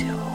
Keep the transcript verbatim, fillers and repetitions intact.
радио.